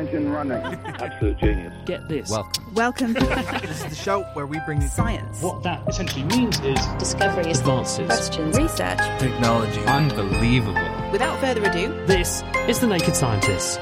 engine running. Absolute genius. Get this. Welcome. This is the show where we bring you science. What that essentially means is discoveries, advances, questions, research, technology. Unbelievable. Without further ado, this is the Naked Scientists.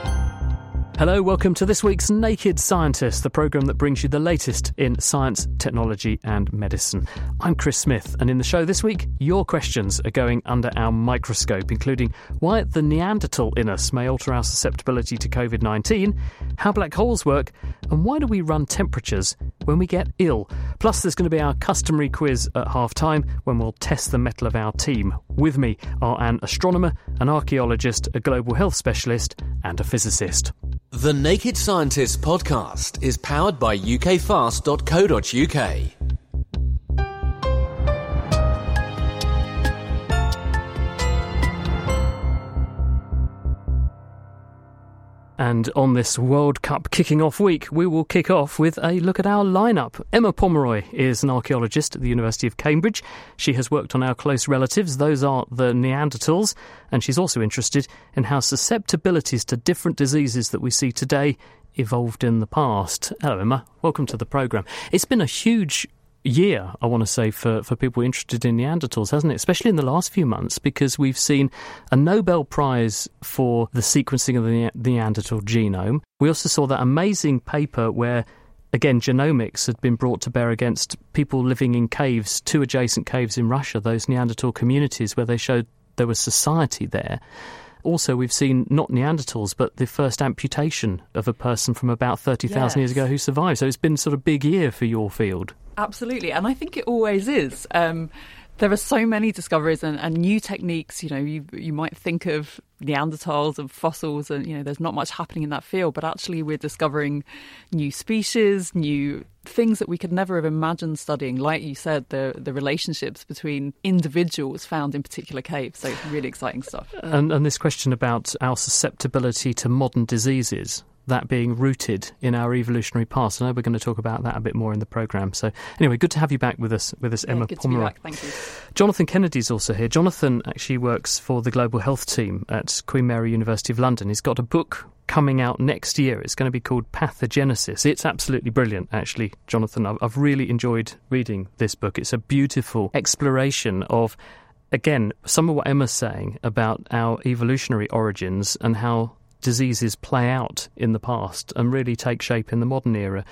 Hello, welcome to this week's Naked Scientists, the programme that brings you the latest in science, technology and medicine. I'm Chris Smith, and in the show this week, your questions are going under our microscope, including why the Neanderthal in us may alter our susceptibility to COVID-19, how black holes work, and why do we run temperatures when we get ill. Plus, there's going to be our customary quiz at half-time when we'll test the mettle of our team. With me are an astronomer, an archaeologist, a global health specialist and a physicist. The Naked Scientists podcast is powered by ukfast.co.uk. And on this World Cup kicking off week, we will kick off with a look at our lineup. Emma Pomeroy is an archaeologist at the University of Cambridge. She has worked on our close relatives, those are the Neanderthals, and she's also interested in how susceptibilities to different diseases that we see today evolved in the past. Hello, Emma. Welcome to the programme. It's been a huge year, I want to say, for people interested in Neanderthals, hasn't it? Especially in the last few months, because we've seen a Nobel Prize for the sequencing of the Neanderthal genome. We also saw that amazing paper where, again, genomics had been brought to bear against people living in caves, two adjacent caves in Russia, those Neanderthal communities where they showed there was society there. Also, we've seen not Neanderthals, but the first amputation of a person from about 30,000 years ago who survived. So it's been sort of a big year for your field. Absolutely. And I think it always is. There are so many discoveries and new techniques. You know, you might think of Neanderthals and fossils and, you know, there's not much happening in that field. But actually, we're discovering new species, new things that we could never have imagined studying. Like you said, the relationships between individuals found in particular caves. So it's really exciting stuff. And this question about our susceptibility to modern diseases, that being rooted in our evolutionary past. I know we're going to talk about that a bit more in the programme. So anyway, good to have you back with us, Emma Pomeroy. Good to be back, thank you. Jonathan Kennedy's also here. Jonathan actually works for the global health team at Queen Mary University of London. He's got a book coming out next year. It's going to be called Pathogenesis. It's absolutely brilliant, actually, Jonathan. I've really enjoyed reading this book. It's a beautiful exploration of, again, some of what Emma's saying about our evolutionary origins and how diseases play out in the past and really take shape in the modern era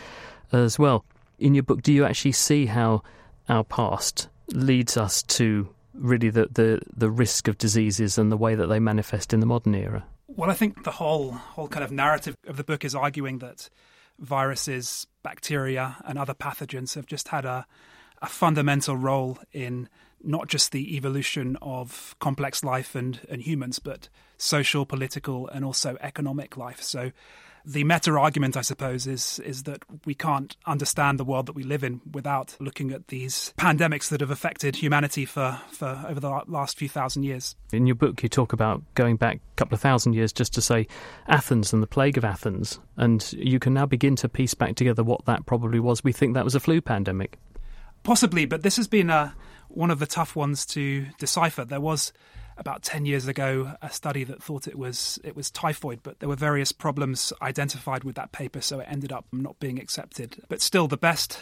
as well. In your book, do you actually see how our past leads us to really the risk of diseases and the way that they manifest in the modern era? Well, I think the whole kind of narrative of the book is arguing that viruses, bacteria and other pathogens have just had a fundamental role in not just the evolution of complex life and humans, but social, political and also economic life. So the meta-argument, I suppose, is that we can't understand the world that we live in without looking at these pandemics that have affected humanity for over the last few thousand years. In your book, you talk about going back a couple of thousand years just to, say, Athens and the plague of Athens. And you can now begin to piece back together what that probably was. We think that was a flu pandemic. Possibly, but this has been one of the tough ones to decipher. There was, about 10 years ago, a study that thought it was typhoid, but there were various problems identified with that paper, so it ended up not being accepted. But still, the best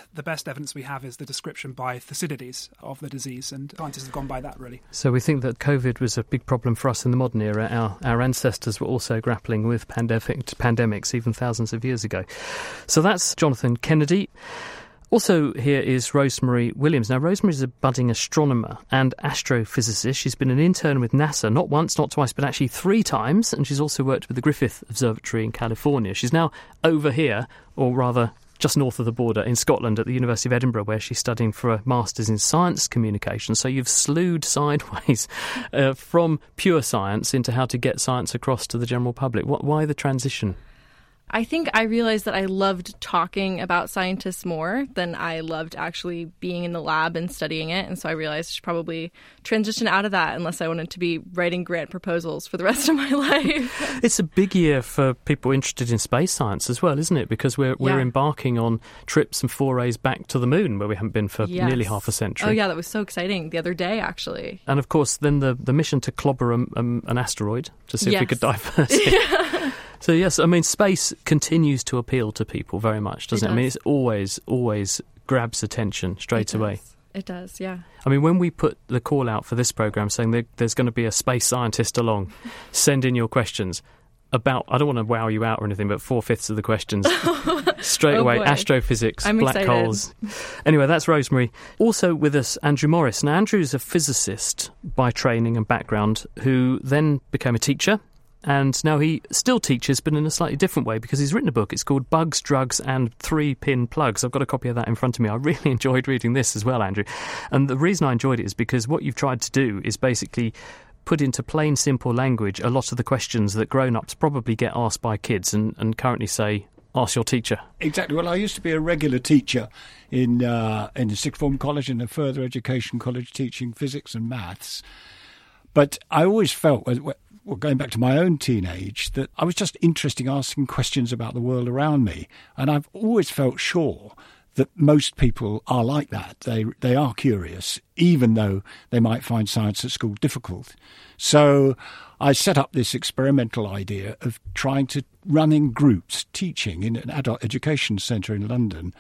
evidence we have is the description by Thucydides of the disease, and scientists have gone by that, really. So we think that COVID was a big problem for us in the modern era. Our ancestors were also grappling with pandemics even thousands of years ago. So that's Jonathan Kennedy. Also here is Rosemary Williams. Now, Rosemary is a budding astronomer and astrophysicist. She's been an intern with NASA, not once, not twice, but actually 3 times. And she's also worked with the Griffith Observatory in California. She's now over here, or rather just north of the border in Scotland at the University of Edinburgh, where she's studying for a Masters in Science Communication. So you've slewed sideways from pure science into how to get science across to the general public. Why the transition? I think I realized that I loved talking about scientists more than I loved actually being in the lab and studying it. And so I realized I should probably transition out of that unless I wanted to be writing grant proposals for the rest of my life. It's a big year for people interested in space science as well, isn't it? Because we're embarking on trips and forays back to the moon where we haven't been for nearly half a century. Oh, yeah, that was so exciting the other day, actually. And, of course, then the mission to clobber an asteroid to see if we could divert it. So yes, I mean, space continues to appeal to people very much, doesn't it? I mean, it's always grabs attention straight away. It does, yeah. I mean, when we put the call out for this programme saying that there's going to be a space scientist along, send in your questions. About, I don't want to wow you out or anything, but 4/5 of the questions straight away. Boy. Astrophysics, I'm black excited. Holes. Anyway, that's Rosemary. Also with us, Andrew Morris. Now, Andrew's a physicist by training and background who then became a teacher. And now he still teaches, but in a slightly different way, because he's written a book. It's called Bugs, Drugs and 3 Pin Plugs. I've got a copy of that in front of me. I really enjoyed reading this as well, Andrew. And the reason I enjoyed it is because what you've tried to do is basically put into plain, simple language a lot of the questions that grown-ups probably get asked by kids and currently say, ask your teacher. Exactly. Well, I used to be a regular teacher in the sixth form college and a further education college teaching physics and maths. But I always felt, well, going back to my own teenage, that I was just interested in asking questions about the world around me. And I've always felt sure that most people are like that. They are curious, even though they might find science at school difficult. So I set up this experimental idea of trying to run in groups, teaching in an adult education centre in London,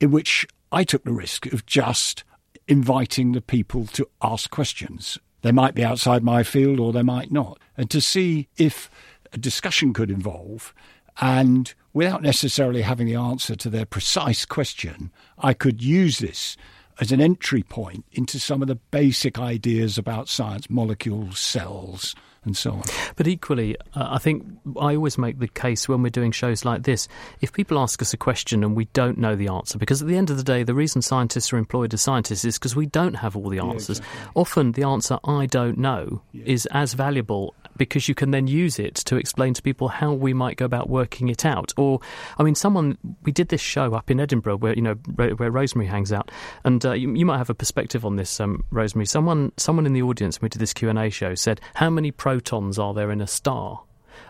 in which I took the risk of just inviting the people to ask questions. They might be outside my field or they might not. And to see if a discussion could evolve, and without necessarily having the answer to their precise question, I could use this as an entry point into some of the basic ideas about science, molecules, cells, and so on. But equally, I think I always make the case when we're doing shows like this, if people ask us a question and we don't know the answer, because at the end of the day, the reason scientists are employed as scientists is because we don't have all the answers. Yeah, exactly. Often the answer, I don't know, is as valuable, because you can then use it to explain to people how we might go about working it out. Or, I mean, we did this show up in Edinburgh where Rosemary hangs out, and you might have a perspective on this, Rosemary. Someone in the audience when we did this Q&A show said, how many protons are there in a star?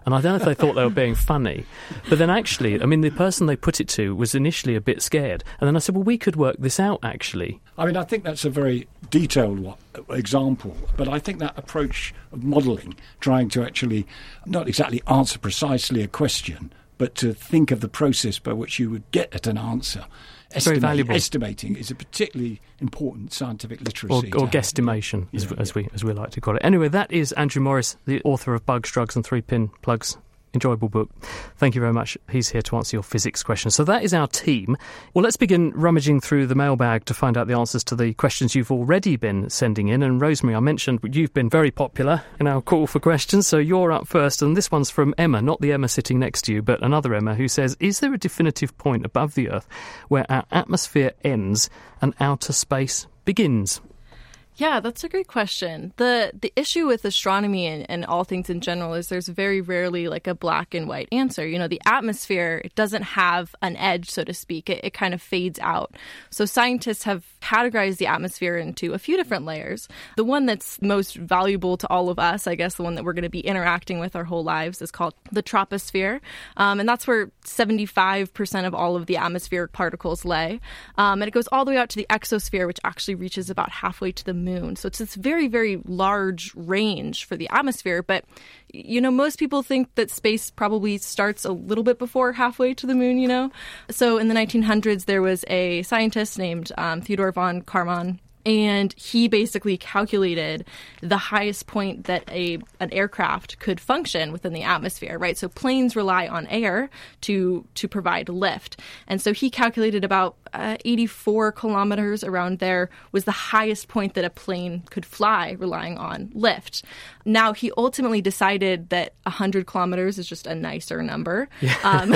And I don't know if they thought they were being funny. But then actually, I mean, the person they put it to was initially a bit scared. And then I said, well, we could work this out, actually. I mean, I think that's a very detailed example. But I think that approach of modelling, trying to actually not exactly answer precisely a question, but to think of the process by which you would get at an answer. Very valuable. Estimating is a particularly important scientific literacy. Or guesstimation, as we like to call it. Anyway, that is Andrew Morris, the author of Bugs, Drugs and 3 Pin Plugs. Enjoyable book. Thank you very much. He's here to answer your physics questions. So that is our team. Well, let's begin rummaging through the mailbag to find out the answers to the questions you've already been sending in. And Rosemary, I mentioned you've been very popular in our call for questions, so you're up first. And this one's from Emma, not the Emma sitting next to you, but another Emma, who says, is there a definitive point above the Earth where our atmosphere ends and outer space begins? Yeah, that's a great question. The issue with astronomy and all things in general is there's very rarely like a black and white answer. You know, the atmosphere, it doesn't have an edge, so to speak. It kind of fades out. So scientists have categorized the atmosphere into a few different layers. The one that's most valuable to all of us, I guess the one that we're going to be interacting with our whole lives, is called the troposphere. And that's where 75% of all of the atmospheric particles lay. And it goes all the way out to the exosphere, which actually reaches about halfway to the moon. So it's this very, very large range for the atmosphere. But, you know, most people think that space probably starts a little bit before halfway to the moon, you know. So in the 1900s, there was a scientist named Theodor von Kármán. And he basically calculated the highest point that an aircraft could function within the atmosphere, right? So planes rely on air to provide lift. And so he calculated about 84 kilometers around there was the highest point that a plane could fly relying on lift. Now, he ultimately decided that 100 kilometers is just a nicer number. Yeah.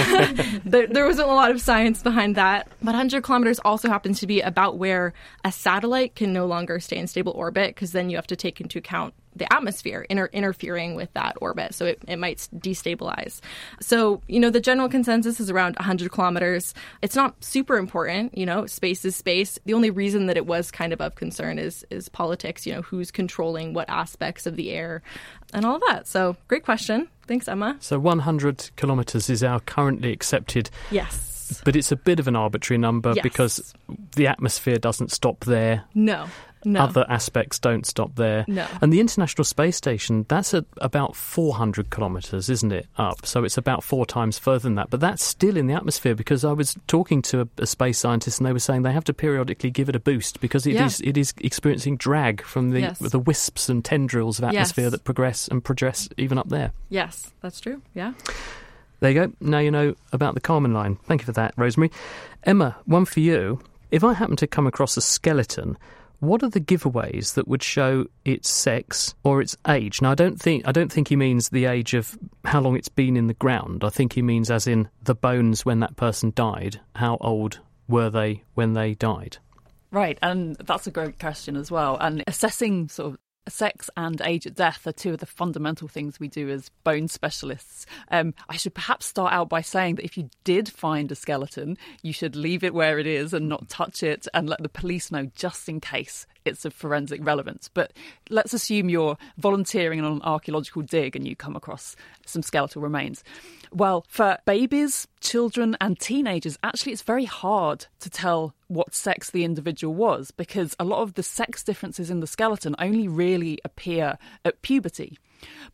There wasn't a lot of science behind that. But 100 kilometers also happens to be about where a satellite can no longer stay in stable orbit, because then you have to take into account the atmosphere interfering with that orbit. So it might destabilize. So, you know, the general consensus is around 100 kilometers. It's not super important. You know, space is space. The only reason that it was kind of concern is politics, you know, who's controlling what aspects of the air and all of that. So great question. Thanks, Emma. So 100 kilometers is our currently accepted. Yes. But it's a bit of an arbitrary number, yes, because the atmosphere doesn't stop there. No. No. Other aspects don't stop there. No. And the International Space Station, that's about 400 kilometres, isn't it, up? So it's about 4 times further than that. But that's still in the atmosphere, because I was talking to a space scientist and they were saying they have to periodically give it a boost because it is experiencing drag from the wisps and tendrils of atmosphere that progress and progress even up there. Yes, that's true, yeah. There you go. Now you know about the Kármán line. Thank you for that, Rosemary. Emma, one for you. If I happen to come across a skeleton, what are the giveaways that would show its sex or its age? Now, I don't think he means the age of how long it's been in the ground. I think he means as in the bones when that person died. How old were they when they died? Right, and that's a great question as well. And assessing sort of sex and age at death are 2 of the fundamental things we do as bone specialists. I should perhaps start out by saying that if you did find a skeleton, you should leave it where it is and not touch it and let the police know just in case it's of forensic relevance. But let's assume you're volunteering on an archaeological dig and you come across some skeletal remains. Well, for babies, children and teenagers, actually it's very hard to tell what sex the individual was, because a lot of the sex differences in the skeleton only really appear at puberty.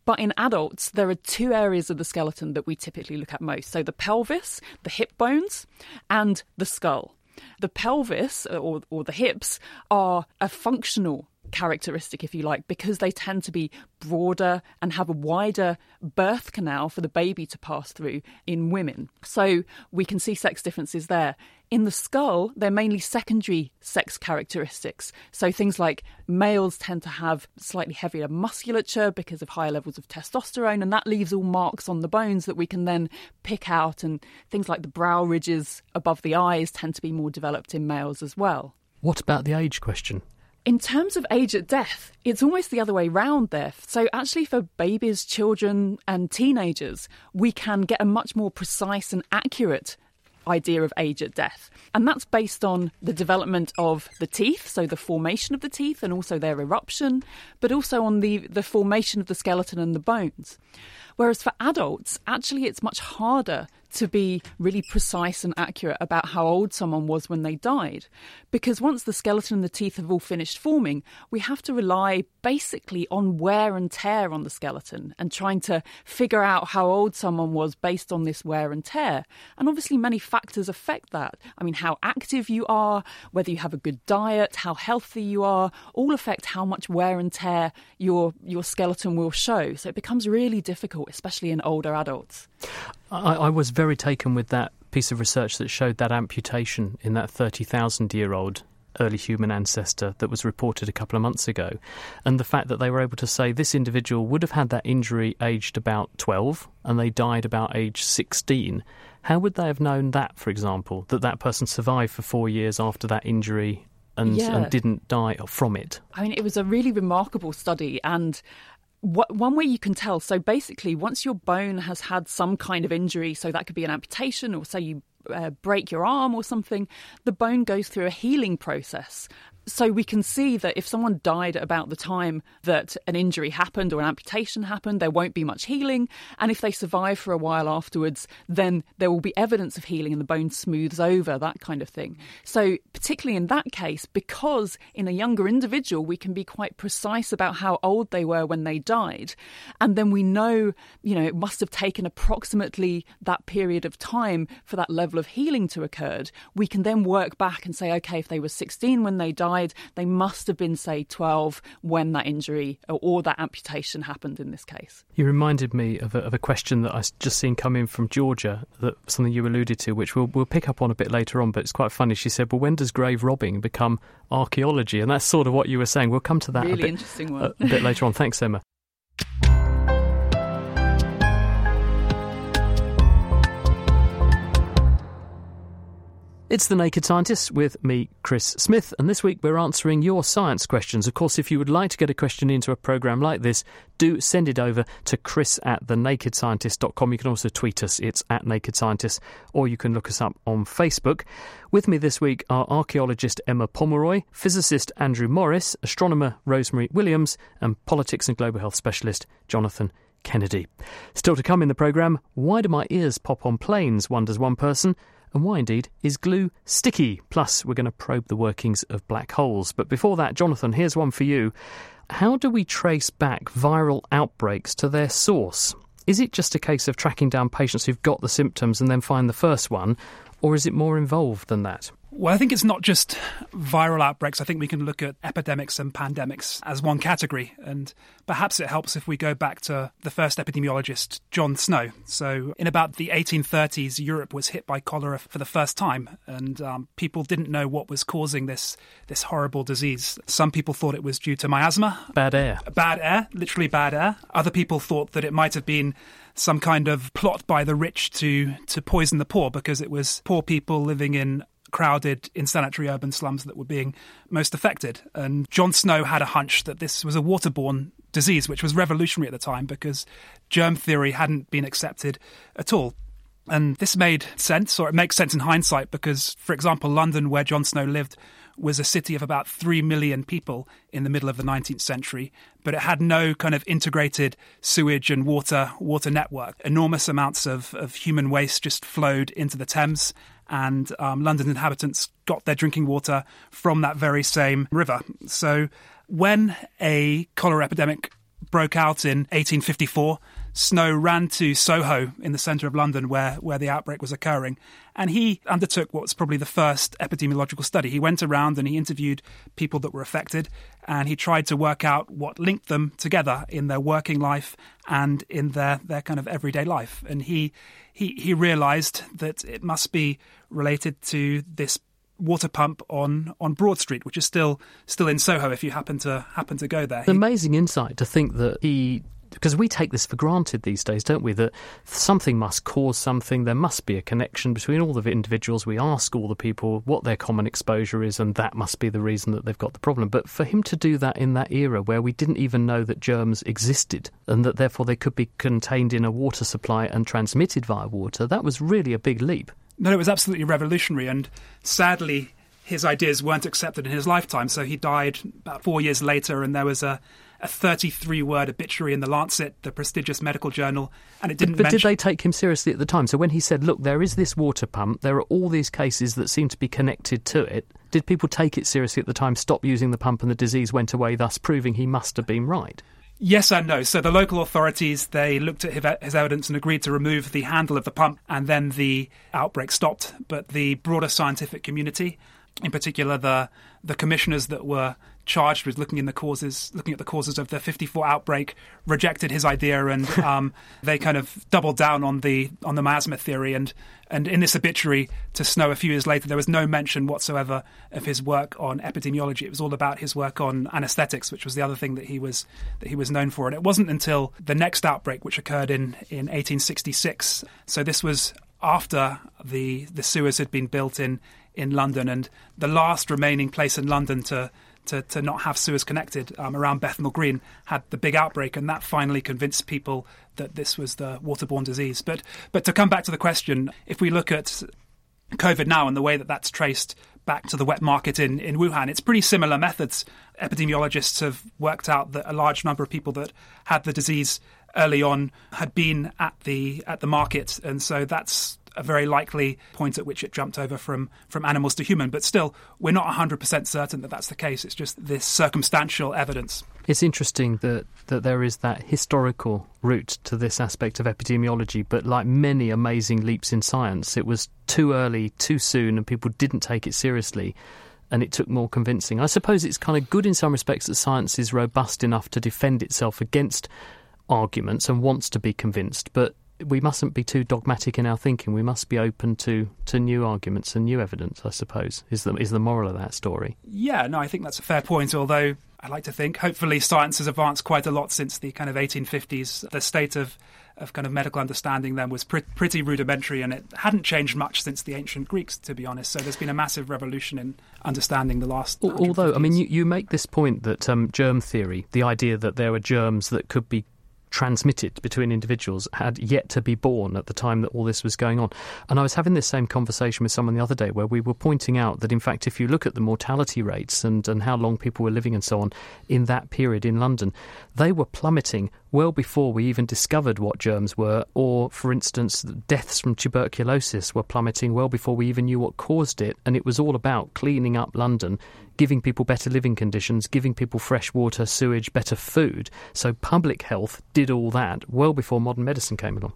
But in adults, there are 2 areas of the skeleton that we typically look at most. So the pelvis, the hip bones, and the skull. The pelvis, or the hips, are a functional characteristic, if you like, because they tend to be broader and have a wider birth canal for the baby to pass through in women. So we can see sex differences there. In the skull, they're mainly secondary sex characteristics. So things like males tend to have slightly heavier musculature because of higher levels of testosterone, and that leaves all marks on the bones that we can then pick out. And things like the brow ridges above the eyes tend to be more developed in males as well. What about the age question? In terms of age at death, it's almost the other way round there. So actually for babies, children and teenagers, we can get a much more precise and accurate idea of age at death. And that's based on the development of the teeth, so the formation of the teeth and also their eruption, but also on the formation of the skeleton and the bones. Whereas for adults, actually it's much harder to be really precise and accurate about how old someone was when they died. Because once the skeleton and the teeth have all finished forming, we have to rely basically on wear and tear on the skeleton and trying to figure out how old someone was based on this wear and tear. And obviously many factors affect that. I mean, how active you are, whether you have a good diet, how healthy you are, all affect how much wear and tear your skeleton will show. So it becomes really difficult, especially in older adults. I was very taken with that piece of research that showed that amputation in that 30,000-year-old early human ancestor that was reported a couple of months ago, and the fact that they were able to say this individual would have had that injury aged about 12 and they died about age 16. How would they have known that, for example, that person survived for 4 years after that injury and didn't die from it? I mean, it was a really remarkable study, and one way you can tell, so basically once your bone has had some kind of injury, so that could be an amputation or say you break your arm or something, the bone goes through a healing process. So we can see that if someone died at about the time that an injury happened or an amputation happened, there won't be much healing. And if they survive for a while afterwards, then there will be evidence of healing and the bone smooths over, that kind of thing. So particularly in that case, because in a younger individual, we can be quite precise about how old they were when they died. And then we know, it must have taken approximately that period of time for that level of healing to occur. We can then work back and say, OK, if they were 16 when they died, they must have been, say, 12 when that injury or that amputation happened in this case. You reminded me of a question that I've just seen come in from Georgia, that something you alluded to, which we'll pick up on a bit later on, but it's quite funny. She said, well, when does grave robbing become archaeology? And that's sort of what you were saying. We'll come to that really interesting one. A bit later on. Thanks, Emma. It's The Naked Scientists with me, Chris Smith, and this week we're answering your science questions. Of course, if you would like to get a question into a programme like this, do send it over to chris@thenakedscientist.com. You can also tweet us, it's @nakedscientists, or you can look us up on Facebook. With me this week are archaeologist Emma Pomeroy, physicist Andrew Morris, astronomer Rosemary Williams, and politics and global health specialist Jonathan Kennedy. Still to come in the programme, why do my ears pop on planes, wonders one person, And why, indeed, is glue sticky? Plus, we're going to probe the workings of black holes. But before that, Jonathan, here's one for you. How do we trace back viral outbreaks to their source? Is it just a case of tracking down patients who've got the symptoms and then find the first one, or is it more involved than that? Well, I think it's not just viral outbreaks. I think we can look at epidemics and pandemics as one category. And perhaps it helps if we go back to the first epidemiologist, John Snow. So in about the 1830s, Europe was hit by cholera for the first time. And people didn't know what was causing this horrible disease. Some people thought it was due to miasma. Bad air, literally bad air. Other people thought that it might have been some kind of plot by the rich to poison the poor, because it was poor people living in crowded, insanitary urban slums that were being most affected. And John Snow had a hunch that this was a waterborne disease, which was revolutionary at the time because germ theory hadn't been accepted at all. And this made sense, or it makes sense in hindsight, because, for example, London, where John Snow lived, was a city of about 3 million people in the middle of the 19th century, but it had no kind of integrated sewage and water network. Enormous amounts of human waste just flowed into the Thames, and London inhabitants got their drinking water from that very same river. So when a cholera epidemic broke out in 1854, Snow ran to Soho in the centre of London where the outbreak was occurring, and he undertook what was probably the first epidemiological study. He went around and he interviewed people that were affected, and he tried to work out what linked them together in their working life and in their kind of everyday life. And he realised that it must be related to this water pump on Broad Street, which is still in Soho if you happen to go there. It's an amazing insight to think that he... Because we take this for granted these days, don't we, that something must cause something, there must be a connection between all the individuals. We ask all the people what their common exposure is, and that must be the reason that they've got the problem. But for him to do that in that era where we didn't even know that germs existed and that therefore they could be contained in a water supply and transmitted via water, that was really a big leap. No, it was absolutely revolutionary, and sadly his ideas weren't accepted in his lifetime, so he died about 4 years later, and there was a 33-word obituary in The Lancet, the prestigious medical journal, and it didn't mention... But did they take him seriously at the time? So when he said, look, there is this water pump, there are all these cases that seem to be connected to it, did people take it seriously at the time, stop using the pump, and the disease went away, thus proving he must have been right? Yes and no. So the local authorities, they looked at his evidence and agreed to remove the handle of the pump, and then the outbreak stopped. But the broader scientific community, in particular the commissioners that were charged with looking at the causes of the 54 outbreak, rejected his idea, and they kind of doubled down on the miasma theory. And in this obituary to Snow a few years later, there was no mention whatsoever of his work on epidemiology. It was all about his work on anaesthetics, which was the other thing that he was known for. And it wasn't until the next outbreak, which occurred in 1866, so this was after the sewers had been built in London, and the last remaining place in London to not have sewers connected, around Bethnal Green, had the big outbreak, and that finally convinced people that this was the waterborne disease. But to come back to the question, if we look at COVID now and the way that that's traced back to the wet market in Wuhan, it's pretty similar methods. Epidemiologists have worked out that a large number of people that had the disease early on had been at the market, and so that's a very likely point at which it jumped over from animals to human. But still, we're not 100% certain that that's the case. It's just this circumstantial evidence. It's interesting that there is that historical route to this aspect of epidemiology, but like many amazing leaps in science, it was too early, too soon, and people didn't take it seriously, and it took more convincing. I suppose it's kind of good in some respects that science is robust enough to defend itself against arguments and wants to be convinced, but we mustn't be too dogmatic in our thinking. We must be open to new arguments and new evidence, I suppose, is the moral of that story. Yeah, no, I think that's a fair point, although I like to think, hopefully, science has advanced quite a lot since the kind of 1850s. The state of kind of medical understanding then was pretty rudimentary, and it hadn't changed much since the ancient Greeks, to be honest. So there's been a massive revolution in understanding the last... Although, I mean, you make this point that germ theory, the idea that there are germs that could be transmitted between individuals, had yet to be born at the time that all this was going on. And I was having this same conversation with someone the other day where we were pointing out that, in fact, if you look at the mortality rates and how long people were living and so on in that period in London, they were plummeting well before we even discovered what germs were, or, for instance, deaths from tuberculosis were plummeting well before we even knew what caused it, and it was all about cleaning up London, giving people better living conditions, giving people fresh water, sewage, better food. So public health did all that well before modern medicine came along.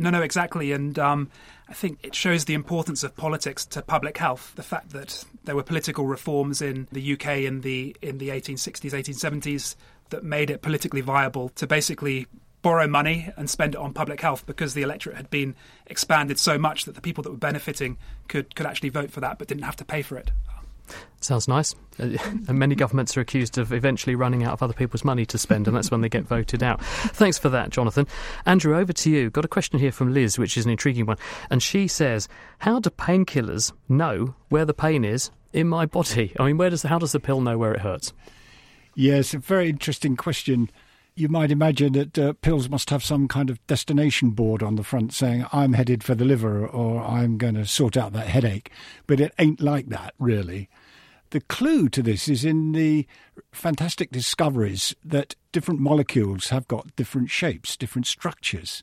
No, exactly, and I think it shows the importance of politics to public health. The fact that there were political reforms in the UK in the 1860s, 1870s that made it politically viable to basically borrow money and spend it on public health, because the electorate had been expanded so much that the people that were benefiting could actually vote for that but didn't have to pay for it. Sounds nice. And many governments are accused of eventually running out of other people's money to spend, and that's when they get voted out. Thanks for that, Jonathan. Andrew, over to you. Got a question here from Liz, which is an intriguing one. And she says, how do painkillers know where the pain is in my body? I mean, how does the pill know where it hurts? Yes, a very interesting question. You might imagine that pills must have some kind of destination board on the front saying, I'm headed for the liver, or I'm going to sort out that headache. But it ain't like that, really. The clue to this is in the fantastic discoveries that different molecules have got different shapes, different structures.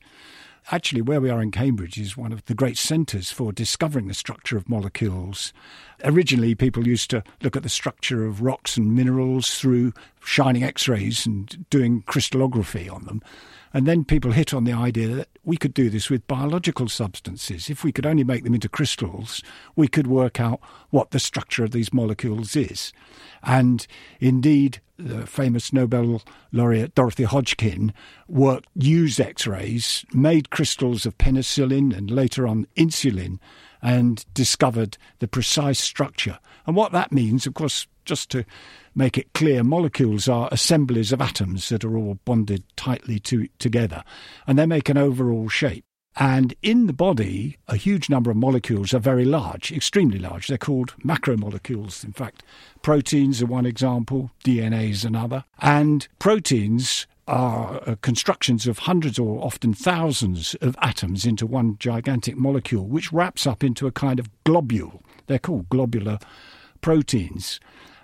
Actually, where we are in Cambridge is one of the great centres for discovering the structure of molecules. Originally, people used to look at the structure of rocks and minerals through shining X-rays and doing crystallography on them. And then people hit on the idea that we could do this with biological substances. If we could only make them into crystals, we could work out what the structure of these molecules is. And indeed, the famous Nobel laureate Dorothy Hodgkin used X-rays, made crystals of penicillin and later on insulin, and discovered the precise structure. And what that means, of course, just to make it clear, molecules are assemblies of atoms that are all bonded tightly together, and they make an overall shape. And in the body, a huge number of molecules are very large, extremely large. They're called macromolecules. In fact, proteins are one example, DNA is another. And proteins are constructions of hundreds or often thousands of atoms into one gigantic molecule, which wraps up into a kind of globule. They're called globular proteins.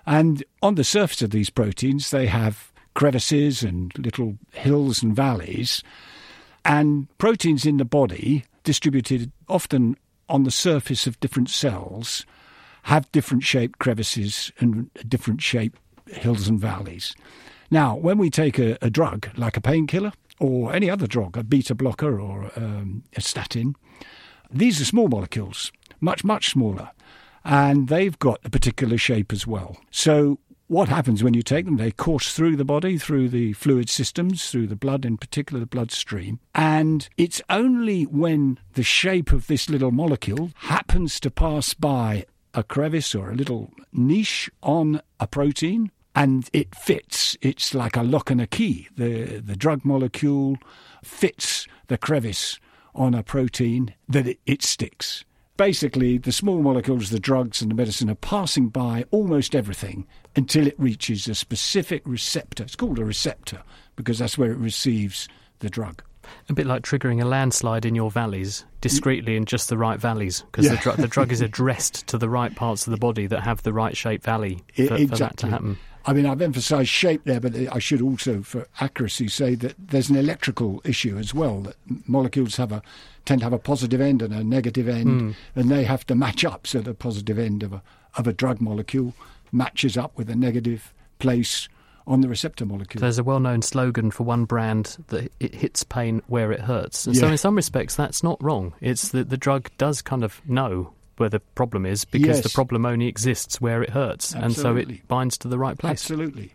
And on the surface of these proteins, they have crevices and little hills and valleys. And proteins in the body, distributed often on the surface of different cells, have different shaped crevices and different shaped hills and valleys. Now, when we take a drug like a painkiller or any other drug, a beta blocker or a statin, these are small molecules, much, much smaller, and they've got a particular shape as well. So what happens when you take them? They course through the body, through the fluid systems, through the blood, in particular the bloodstream. And it's only when the shape of this little molecule happens to pass by a crevice or a little niche on a protein and it fits. It's like a lock and a key. The drug molecule fits the crevice on a protein that it sticks. Basically, the small molecules, the drugs and the medicine are passing by almost everything until it reaches a specific receptor. It's called a receptor because that's where it receives the drug. A bit like triggering a landslide in your valleys, discreetly in just the right valleys, because the drug is addressed to the right parts of the body that have the right shape valley for that to happen. I mean, I've emphasised shape there, but I should also, for accuracy, say that there's an electrical issue as well, that molecules tend to have a positive end and a negative end, and they have to match up. So the positive end of a drug molecule matches up with a negative place on the receptor molecule. There's a well-known slogan for one brand that it hits pain where it hurts. And so in some respects, that's not wrong. It's that the drug does kind of know where the problem is, because the problem only exists where it hurts. Absolutely. And so it binds to the right place. Absolutely.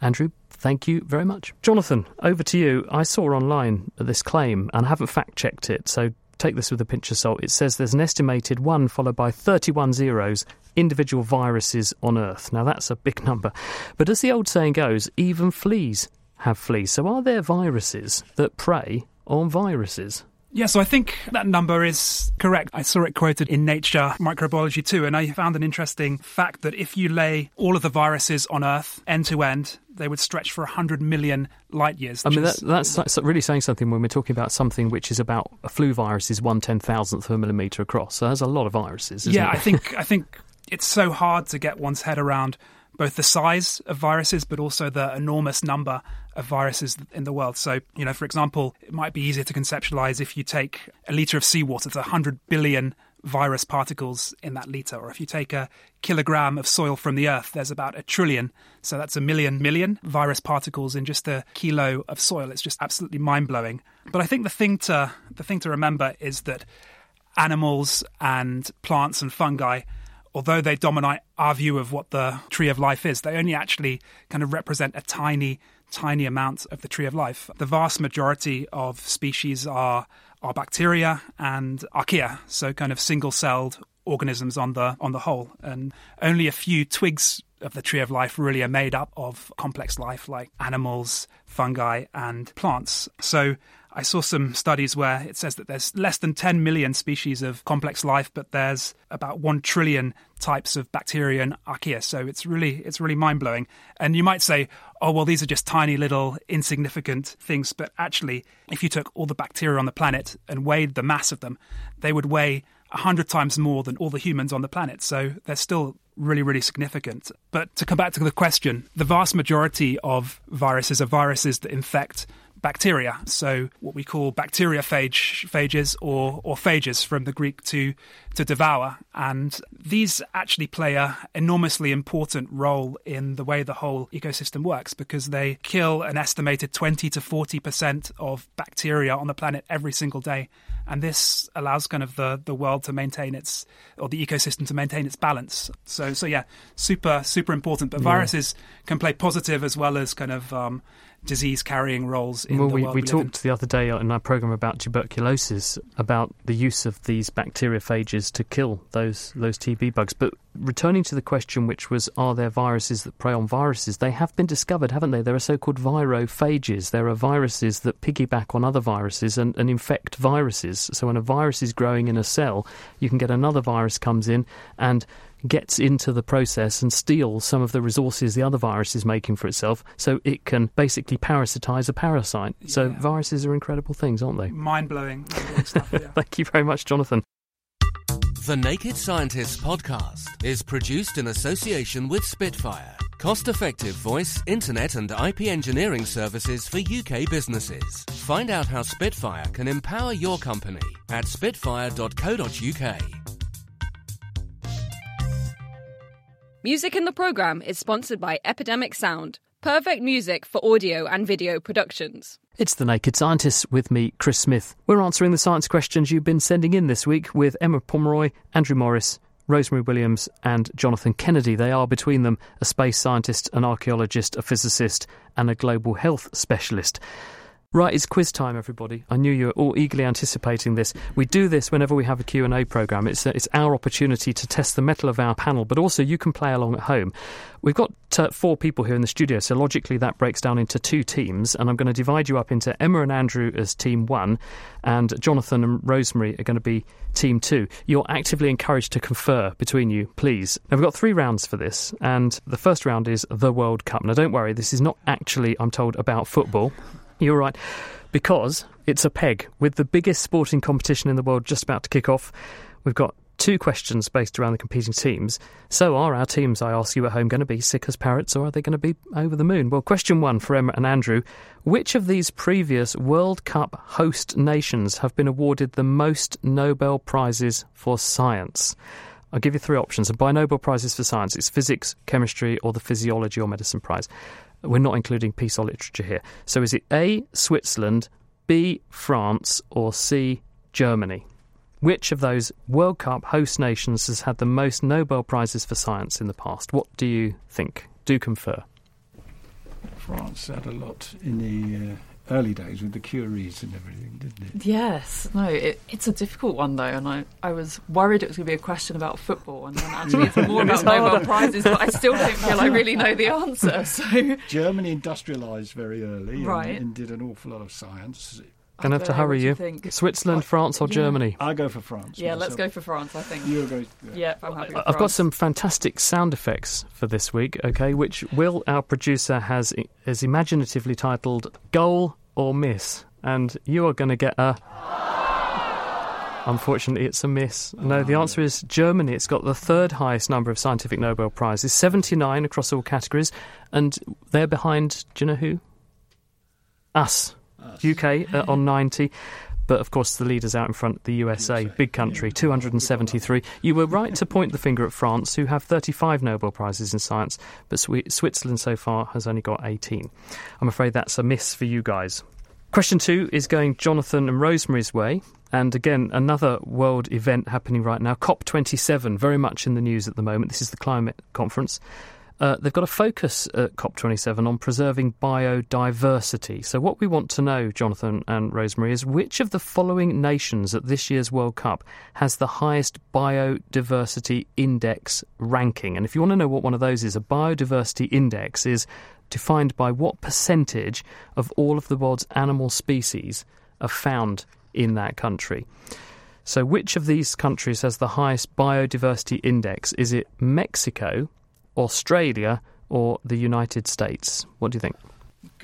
Andrew, thank you very much. Jonathan, over to you. I saw online this claim and I haven't fact-checked it, so take this with a pinch of salt. It says there's an estimated 1 followed by 31 zeros individual viruses on Earth. Now, that's a big number. But as the old saying goes, even fleas have fleas. So are there viruses that prey on viruses? Yeah, so I think that number is correct. I saw it quoted in Nature Microbiology too, and I found an interesting fact that if you lay all of the viruses on Earth end to end, they would stretch for 100 million light years. I mean, that's really saying something when we're talking about something which is about a flu virus is 1/10,000th of a millimetre across. So there's a lot of viruses, isn't it? I think it's so hard to get one's head around both the size of viruses but also the enormous number of viruses in the world. So, you know, for example, it might be easier to conceptualize if you take a litre of seawater, it's 100 billion virus particles in that litre. Or if you take a kilogram of soil from the earth, there's about a trillion. So that's a million virus particles in just a kilo of soil. It's just absolutely mind-blowing. But I think the thing to remember is that animals and plants and fungi, although they dominate our view of what the tree of life is, they only actually kind of represent a tiny amount of the tree of life. The vast majority of species are bacteria and archaea, so kind of single-celled organisms on the whole. And only a few twigs of the tree of life really are made up of complex life like animals, fungi and plants. So I saw some studies where it says that there's less than 10 million species of complex life, but there's about 1 trillion types of bacteria and archaea. So it's really mind-blowing. And you might say, oh, well, these are just tiny little insignificant things. But actually, if you took all the bacteria on the planet and weighed the mass of them, they would weigh 100 times more than all the humans on the planet. So they're still really, really significant. But to come back to the question, the vast majority of viruses are viruses that infect bacteria, so what we call bacteriophages or phages, from the Greek to devour. And these actually play an enormously important role in the way the whole ecosystem works, because they kill an estimated 20 to 40% of bacteria on the planet every single day. And this allows kind of the world to maintain its, or the ecosystem to maintain its balance. So yeah, super important. But viruses can play positive as well as kind of disease-carrying roles in the world we talked the other day in our programme about tuberculosis, about the use of these bacteriophages to kill those TB bugs. But returning to the question, which was, are there viruses that prey on viruses? They have been discovered, haven't they? There are so-called virophages. There are viruses that piggyback on other viruses and infect viruses. So when a virus is growing in a cell, you can get another virus comes in and gets into the process and steals some of the resources the other virus is making for itself, so it can basically parasitise a parasite. Yeah. So viruses are incredible things, aren't they? Mind-blowing stuff, yeah. Thank you very much, Jonathan. The Naked Scientists podcast is produced in association with Spitfire, cost-effective voice, internet and IP engineering services for UK businesses. Find out how Spitfire can empower your company at spitfire.co.uk. Music in the programme is sponsored by Epidemic Sound, perfect music for audio and video productions. It's The Naked Scientists with me, Chris Smith. We're answering the science questions you've been sending in this week with Emma Pomeroy, Andrew Morris, Rosemary Williams and Jonathan Kennedy. They are, between them, a space scientist, an archaeologist, a physicist and a global health specialist. Right, it's quiz time, everybody. I knew you were all eagerly anticipating this. We do this whenever we have a Q&A programme. It's our opportunity to test the mettle of our panel, but also you can play along at home. We've got four people here in the studio, so logically that breaks down into two teams, and I'm going to divide you up into Emma and Andrew as team one, and Jonathan and Rosemary are going to be team two. You're actively encouraged to confer between you, please. Now, we've got three rounds for this, and the first round is the World Cup. Now, don't worry, this is not actually, I'm told, about football. You're right, because it's a peg. With the biggest sporting competition in the world just about to kick off, we've got two questions based around the competing teams. So are our teams, I ask you at home, going to be sick as parrots, or are they going to be over the moon? Well, question one for Emma and Andrew. Which of these previous World Cup host nations have been awarded the most Nobel Prizes for science? I'll give you three options. And by Nobel Prizes for science, it's physics, chemistry, or the physiology or medicine prize. We're not including peace or literature here. So is it A, Switzerland, B, France, or C, Germany? Which of those World Cup host nations has had the most Nobel Prizes for science in the past? What do you think? Do confer. France had a lot in the early days with the Curies and everything, didn't it? Yes. No, it's a difficult one, though, and I was worried it was going to be a question about football, and then actually it's more about Nobel Prizes, but I still don't feel I really know the answer. So Germany industrialised very early, right, and did an awful lot of science. Going to have to hurry you. Switzerland, France or Germany? I'll go for France. Yeah, myself. Let's go for France, I think. You'll go. Yeah, I'm happy with France. I've got some fantastic sound effects for this week, OK, which Will, our producer, has imaginatively titled Goal or Miss. And you are going to get a... Unfortunately, it's a miss. No, the answer is Germany. It's got the third highest number of scientific Nobel Prizes, 79 across all categories. And they're behind, do you know who? Us. UK on 90. But, of course, the leader's out in front, the USA, big country, 273. You were right to point the finger at France, who have 35 Nobel Prizes in science, but Switzerland so far has only got 18. I'm afraid that's a miss for you guys. Question two is going Jonathan and Rosemary's way. And again, another world event happening right now, COP27, very much in the news at the moment. This is the climate conference. They've got a focus at COP27 on preserving biodiversity. So what we want to know, Jonathan and Rosemary, is which of the following nations at this year's World Cup has the highest biodiversity index ranking? And if you want to know what one of those is, a biodiversity index is defined by what percentage of all of the world's animal species are found in that country. So which of these countries has the highest biodiversity index? Is it Mexico, Australia or the United States? What do you think?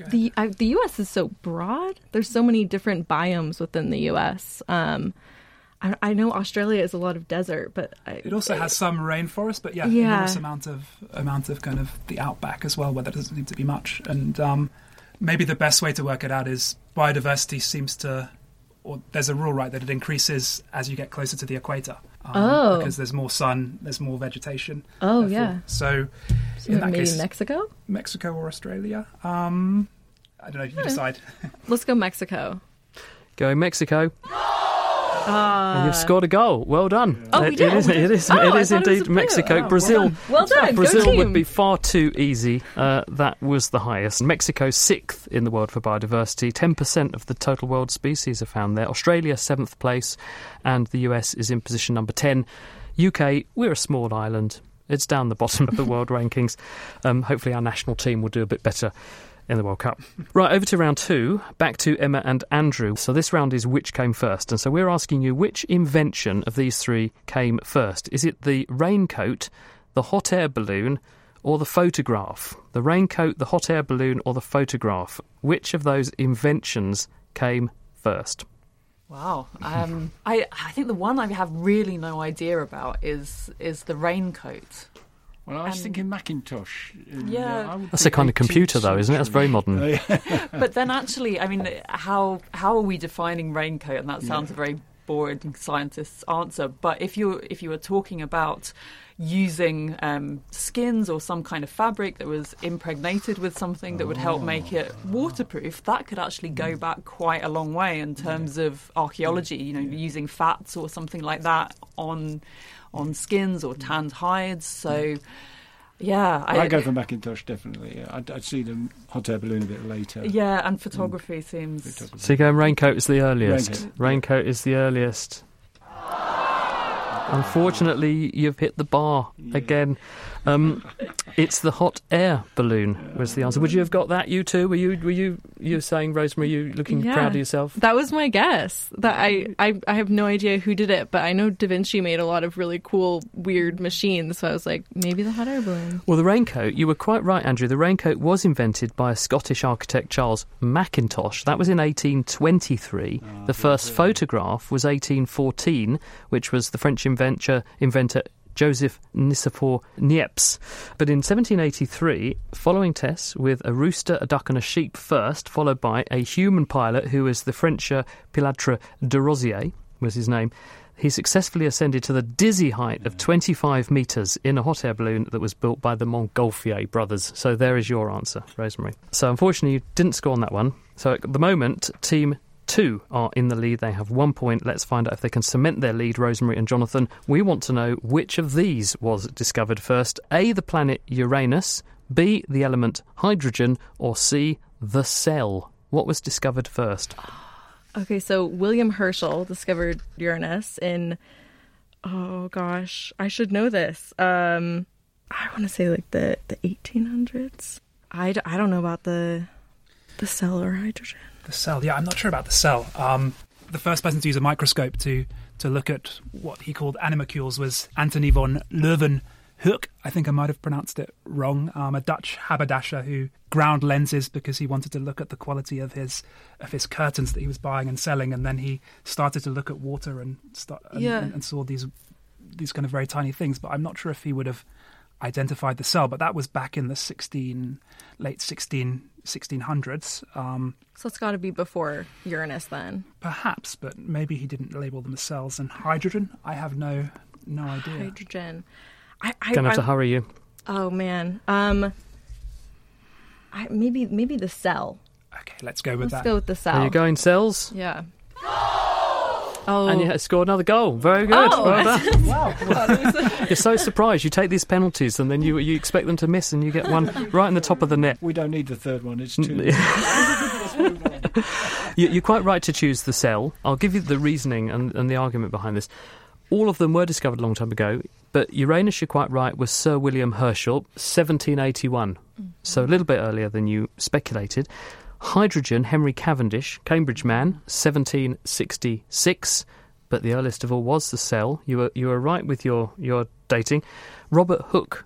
The U.S. is so broad. There's so many different biomes within the U.S. I know Australia is a lot of desert, but it also has some rainforest. But enormous amount of kind of the outback as well, where there doesn't seem to be much. And maybe the best way to work it out is biodiversity seems to, or there's a rule right that it increases as you get closer to the equator. Because there's more sun, there's more vegetation. So in that maybe case, Mexico or Australia. I don't know. You decide. Let's go Mexico. Going Mexico. And you've scored a goal. Well done. Yeah. Oh, we did. It is indeed Mexico. Oh, Brazil. Well done. Brazil would be far too easy. That was the highest. Mexico, 6th in the world for biodiversity. 10% of the total world species are found there. Australia, 7th place. And the US is in position number 10. UK, we're a small island. It's down the bottom of the world rankings. Hopefully our national team will do a bit better in the World Cup. Right, over to round two, back to Emma and Andrew. So this round is which came first. And so we're asking you which invention of these three came first. Is it the raincoat, the hot air balloon, or the photograph? The raincoat, the hot air balloon, or the photograph? Which of those inventions came first? Wow. I think the one I have really no idea about is the raincoat. Well, I was thinking Macintosh. That's a kind of computer, though, isn't it? That's very modern. But then actually, I mean, how are we defining raincoat? And that sounds a very boring scientist's answer. But if you were talking about using skins or some kind of fabric that was impregnated with something that would help make it waterproof, that could actually go back quite a long way in terms of archaeology, using fats or something like that on skins or tanned hides. So, I go for Macintosh, definitely. I'd see the hot air balloon a bit later. Yeah, and photography seems... So you're going raincoat is the earliest. Raincoat is the earliest. Unfortunately, you've hit the bar again. It's the hot air balloon was the answer. Would you have got that? You two? Were you saying, Rosemary? You looking proud of yourself? That was my guess. That I have no idea who did it, but I know Da Vinci made a lot of really cool, weird machines. So I was like, maybe the hot air balloon. Well, the raincoat. You were quite right, Andrew. The raincoat was invented by a Scottish architect, Charles Macintosh. That was in 1823. The first photograph was 1814, which was the French inventor Joseph Nicephore Niepce. But in 1783, following tests with a rooster, a duck and a sheep first, followed by a human pilot who was the French Pilatre de Rozier, was his name, he successfully ascended to the dizzy height of 25 metres in a hot air balloon that was built by the Montgolfier brothers. So there is your answer, Rosemary. So unfortunately, you didn't score on that one. So at the moment, Team 2 are in the lead. They have 1 point. Let's find out if they can cement their lead, Rosemary and Jonathan. We want to know which of these was discovered first. A, the planet Uranus. B, the element hydrogen. Or C, the cell. What was discovered first? Okay, so William Herschel discovered Uranus in... Oh, gosh. I should know this. I want to say like the 1800s. I don't know about the cell or hydrogen. The cell, I'm not sure about the cell. The first person to use a microscope to look at what he called animalcules was Antony von Leeuwenhoek. I think I might have pronounced it wrong. A Dutch haberdasher who ground lenses because he wanted to look at the quality of his curtains that he was buying and selling, and then he started to look at water and saw these kind of very tiny things. But I'm not sure if he would have identified the cell, but that was back in the late 16 1600s. So it's got to be before Uranus then. Perhaps, but maybe he didn't label them as cells. And hydrogen? I have no idea. Hydrogen. I'm going to have to hurry you. Oh, man. Maybe the cell. Okay, let's go with that. Let's go with the cell. Are you going cells? Yeah. Oh. And you scored another goal. Very good. Oh. Well done. Wow. You're so surprised. You take these penalties and then you expect them to miss and you get one right in the top of the net. We don't need the third one. It's two. You're quite right to choose the cell. I'll give you the reasoning and the argument behind this. All of them were discovered a long time ago, but Uranus, you're quite right, was Sir William Herschel, 1781. Mm-hmm. So a little bit earlier than you speculated. Hydrogen, Henry Cavendish, Cambridge man, 1766, but the earliest of all was the cell. You were right with your dating. Robert Hooke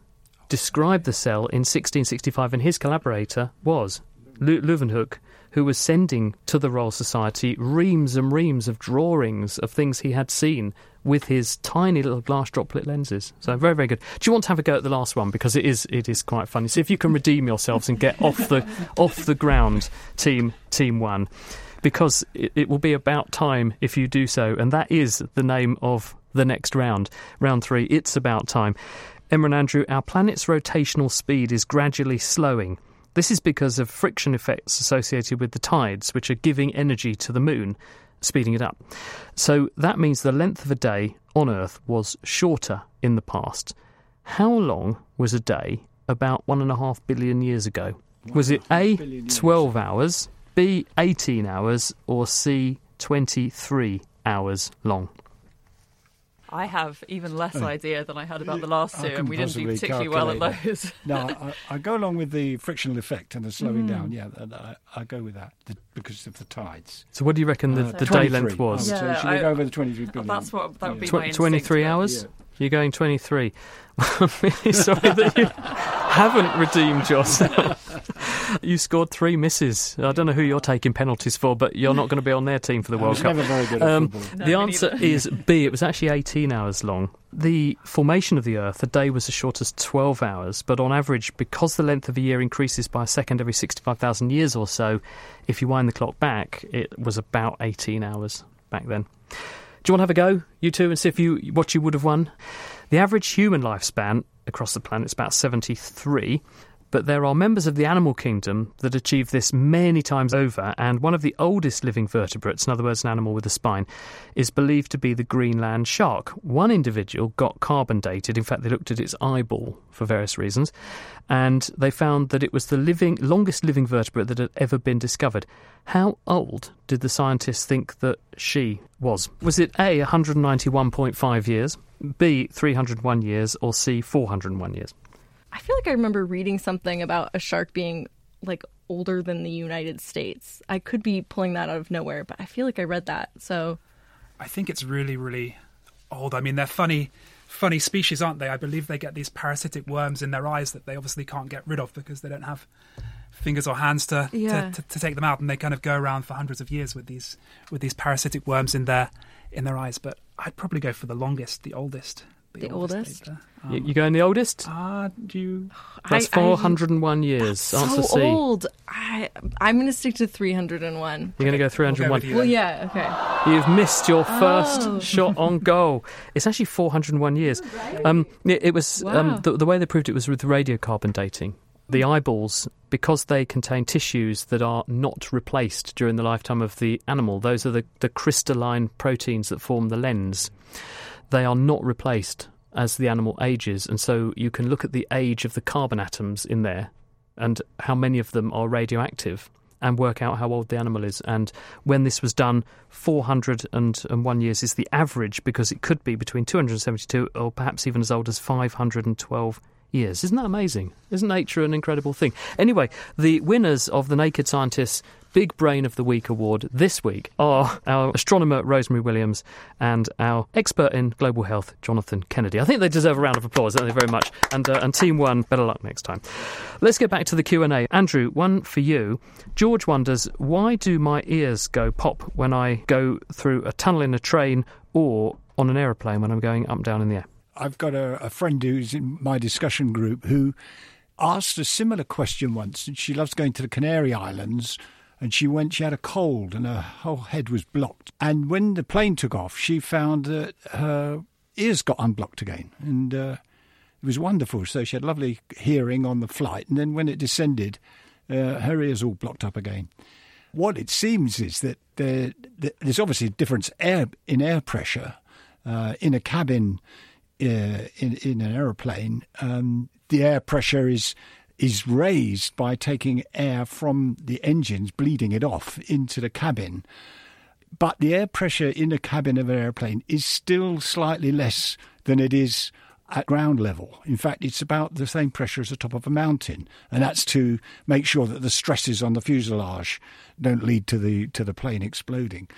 described the cell in 1665, and his collaborator was Leeuwenhoek, who was sending to the Royal Society reams and reams of drawings of things he had seen with his tiny little glass droplet lenses. So very, very good. Do you want to have a go at the last one? Because it is quite funny. See if you can redeem yourselves and get off the ground, team one. Because it will be about time if you do so. And that is the name of the next round. Round three, it's about time. Emma and Andrew, our planet's rotational speed is gradually slowing. This is because of friction effects associated with the tides, which are giving energy to the moon, speeding it up. So that means the length of a day on Earth was shorter in the past. How long was a day about 1.5 billion years ago? Was it A, 12 hours, B, 18 hours, or C, 23 hours long? I have even less idea than I had about the last two, and we didn't do particularly well at those. No, I go along with the frictional effect and the slowing down. Yeah, I go with that because of the tides. So what do you reckon the day length was? Yeah, so should we go over the 23 billion? That's what that would be my instinct. 23 hours? Yeah. You're going 23. I'm really sorry that you haven't redeemed yourself. You scored 3 misses. I don't know who you're taking penalties for, but you're not going to be on their team for the World Cup. Never very good at football. The answer is B. It was actually 18 hours long. The formation of the Earth, the day was as short as 12 hours, but on average, because the length of a year increases by a second every 65,000 years or so, if you wind the clock back, it was about 18 hours back then. Do you want to have a go, you two, and see if what you would have won? The average human lifespan across the planet is about 73, but there are members of the animal kingdom that achieve this many times over, and one of the oldest living vertebrates, in other words, an animal with a spine, is believed to be the Greenland shark. One individual got carbon dated. In fact, they looked at its eyeball for various reasons, and they found that it was the longest living vertebrate that had ever been discovered. How old did the scientists think that she was? Was it A, 191.5 years, B, 301 years, or C, 401 years? I feel like I remember reading something about a shark being, like, older than the United States. I could be pulling that out of nowhere, but I feel like I read that, so... I think it's really, really old. I mean, they're funny species, aren't they? I believe they get these parasitic worms in their eyes that they obviously can't get rid of because they don't have fingers or hands to take them out, and they kind of go around for hundreds of years with these parasitic worms in their eyes. But I'd probably go for the longest, the oldest. The oldest? You going the oldest? That's 401 years. So answer C. old. I'm going to stick to 301. You're going to go 301. Well, yeah, okay. You've missed your first shot on goal. It's actually 401 years. Right. It was the way they proved it was with radiocarbon dating. The eyeballs, because they contain tissues that are not replaced during the lifetime of the animal, those are the crystalline proteins that form the lens. They are not replaced as the animal ages, and so you can look at the age of the carbon atoms in there and how many of them are radioactive and work out how old the animal is. And when this was done, 401 years is the average, because it could be between 272 or perhaps even as old as 512 years. Isn't that amazing? Isn't nature an incredible thing? Anyway, the winners of the Naked Scientists Big Brain of the Week award this week are our astronomer Rosemary Williams and our expert in global health Jonathan Kennedy. I think they deserve a round of applause, don't they, very much? And Team 1, better luck next time. Let's get back to the Q&A. Andrew, one for you. George wonders, why do my ears go pop when I go through a tunnel in a train or on an aeroplane when I'm going up and down in the air? I've got a friend who's in my discussion group who asked a similar question once, and she loves going to the Canary Islands, and she went, she had a cold and her whole head was blocked. And when the plane took off, she found that her ears got unblocked again, and it was wonderful. So she had lovely hearing on the flight, and then when it descended, her ears all blocked up again. What it seems is that there's obviously a difference in air pressure in a cabin in an aeroplane. The air pressure is raised by taking air from the engines, bleeding it off into the cabin. But the air pressure in the cabin of an airplane is still slightly less than it is at ground level. In fact, it's about the same pressure as the top of a mountain, and that's to make sure that the stresses on the fuselage don't lead to the plane exploding.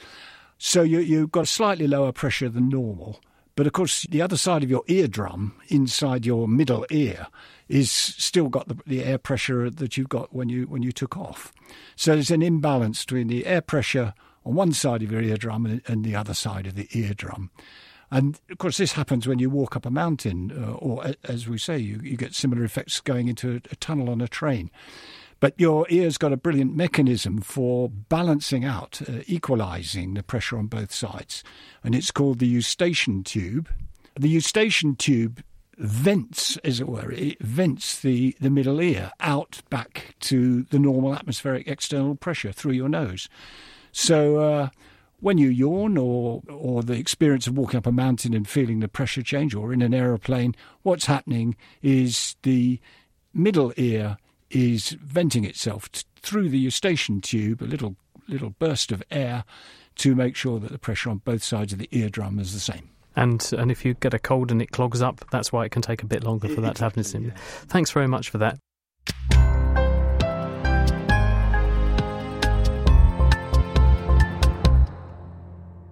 So you've got slightly lower pressure than normal. But, of course, the other side of your eardrum, inside your middle ear, is still got the air pressure that you got when you took off. So there's an imbalance between the air pressure on one side of your eardrum and the other side of the eardrum. And, of course, this happens when you walk up a mountain or, as we say, you get similar effects going into a tunnel on a train. But your ear's got a brilliant mechanism for balancing out, equalising the pressure on both sides. And it's called the eustachian tube. The eustachian tube vents, as it were, it vents the middle ear out back to the normal atmospheric external pressure through your nose. So when you yawn or the experience of walking up a mountain and feeling the pressure change, or in an aeroplane, what's happening is the middle ear is venting itself through the eustachian tube, a little burst of air, to make sure that the pressure on both sides of the eardrum is the same. And if you get a cold and it clogs up, that's why it can take a bit longer for that to happen. Yeah. Thanks very much for that.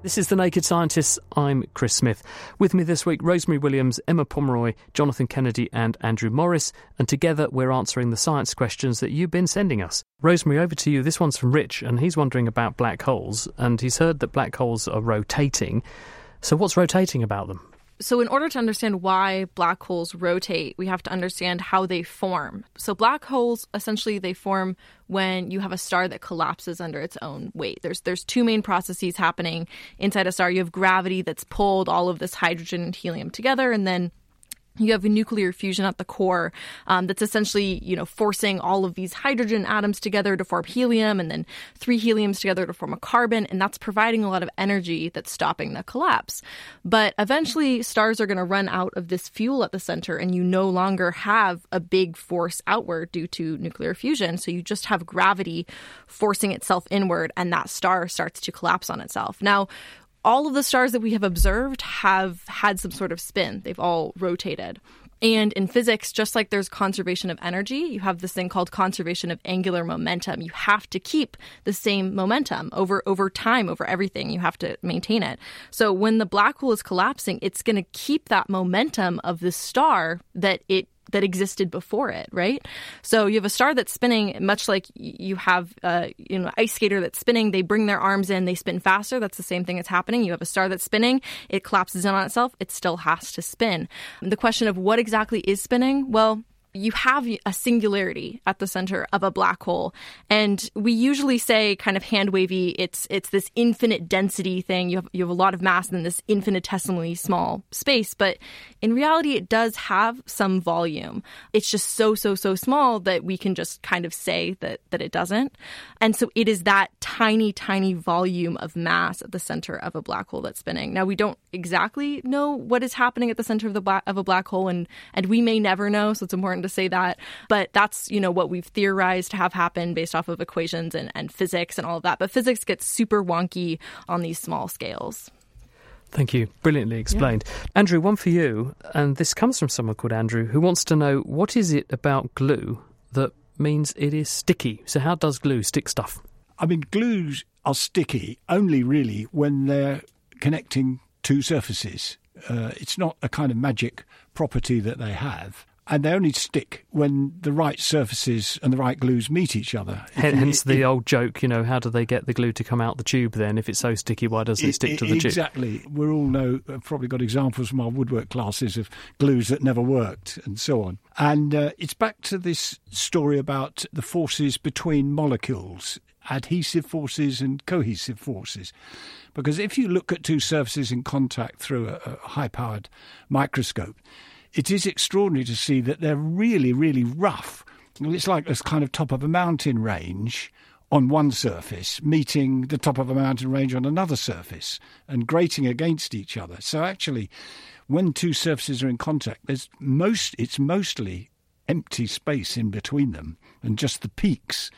This is The Naked Scientists. I'm Chris Smith. With me this week, Rosemary Williams, Emma Pomeroy, Jonathan Kennedy and Andrew Morris. And together we're answering the science questions that you've been sending us. Rosemary, over to you. This one's from Rich, and he's wondering about black holes. And he's heard that black holes are rotating. So what's rotating about them? So in order to understand why black holes rotate, we have to understand how they form. So black holes, essentially, they form when you have a star that collapses under its own weight. There's two main processes happening inside a star. You have gravity that's pulled all of this hydrogen and helium together, and then you have a nuclear fusion at the core that's essentially, forcing all of these hydrogen atoms together to form helium, and then three heliums together to form a carbon. And that's providing a lot of energy that's stopping the collapse. But eventually, stars are going to run out of this fuel at the center, and you no longer have a big force outward due to nuclear fusion. So you just have gravity forcing itself inward, and that star starts to collapse on itself. Now, all of the stars that we have observed have had some sort of spin. They've all rotated. And in physics, just like there's conservation of energy, you have this thing called conservation of angular momentum. You have to keep the same momentum over time, over everything. You have to maintain it. So when the black hole is collapsing, it's going to keep that momentum of the star that existed before it, right? So you have a star that's spinning, much like you have ice skater that's spinning. They bring their arms in, they spin faster. That's the same thing that's happening. You have a star that's spinning, it collapses in on itself, it still has to spin. And the question of what exactly is spinning, well, you have a singularity at the center of a black hole. And we usually say, kind of hand-wavy, it's this infinite density thing. You have a lot of mass in this infinitesimally small space. But in reality, it does have some volume. It's just so small that we can just kind of say that it doesn't. And so it is that tiny volume of mass at the center of a black hole that's spinning. Now, we don't exactly know what is happening at the center of a black hole, and we may never know, so it's important to say that. But that's, what we've theorized to have happen based off of equations and physics and all of that. But physics gets super wonky on these small scales. Thank you. Brilliantly explained. Yeah. Andrew, one for you. And this comes from someone called Andrew, who wants to know, what is it about glue that means it is sticky? So how does glue stick stuff? I mean, glues are sticky only really when they're connecting two surfaces. It's not a kind of magic property that they have. and they only stick when the right surfaces and the right glues meet each other. Hence the old joke, you know, how do they get the glue to come out the tube then? If it's so sticky, why doesn't it stick to the tube? Exactly. We all know, probably got examples from our woodwork classes of glues that never worked and so on. And it's back to this story about the forces between molecules, adhesive forces and cohesive forces. Because if you look at two surfaces in contact through a high-powered microscope, it is extraordinary to see that they're really, really rough. It's like this kind of top of a mountain range on one surface meeting the top of a mountain range on another surface and grating against each other. So actually, when two surfaces are in contact, it's mostly empty space in between them and just the peaks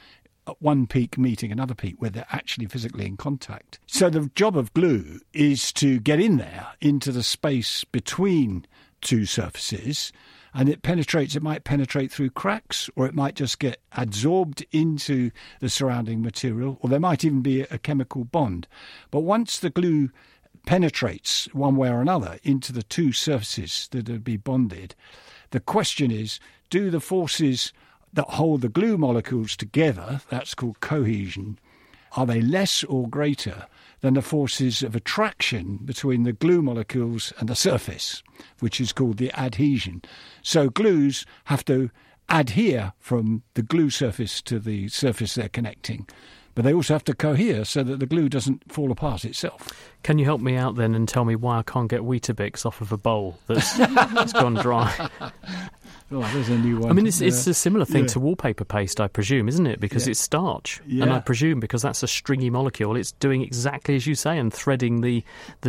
at one peak meeting another peak where they're actually physically in contact. So the job of glue is to get in there, into the space between two surfaces, and it might penetrate through cracks, or it might just get adsorbed into the surrounding material, or there might even be a chemical bond. But once the glue penetrates one way or another into the two surfaces that would be bonded, the question is, do the forces that hold the glue molecules together, that's called cohesion, are they less or greater than the forces of attraction between the glue molecules and the surface, which is called the adhesion. So glues have to adhere from the glue surface to the surface they're connecting, but they also have to cohere so that the glue doesn't fall apart itself. Can you help me out then and tell me why I can't get Weetabix off of a bowl that's gone dry? Oh, there's a new one. I mean, it's a similar thing to wallpaper paste, I presume, isn't it? Because it's starch. Yeah. And I presume because that's a stringy molecule, it's doing exactly as you say and threading the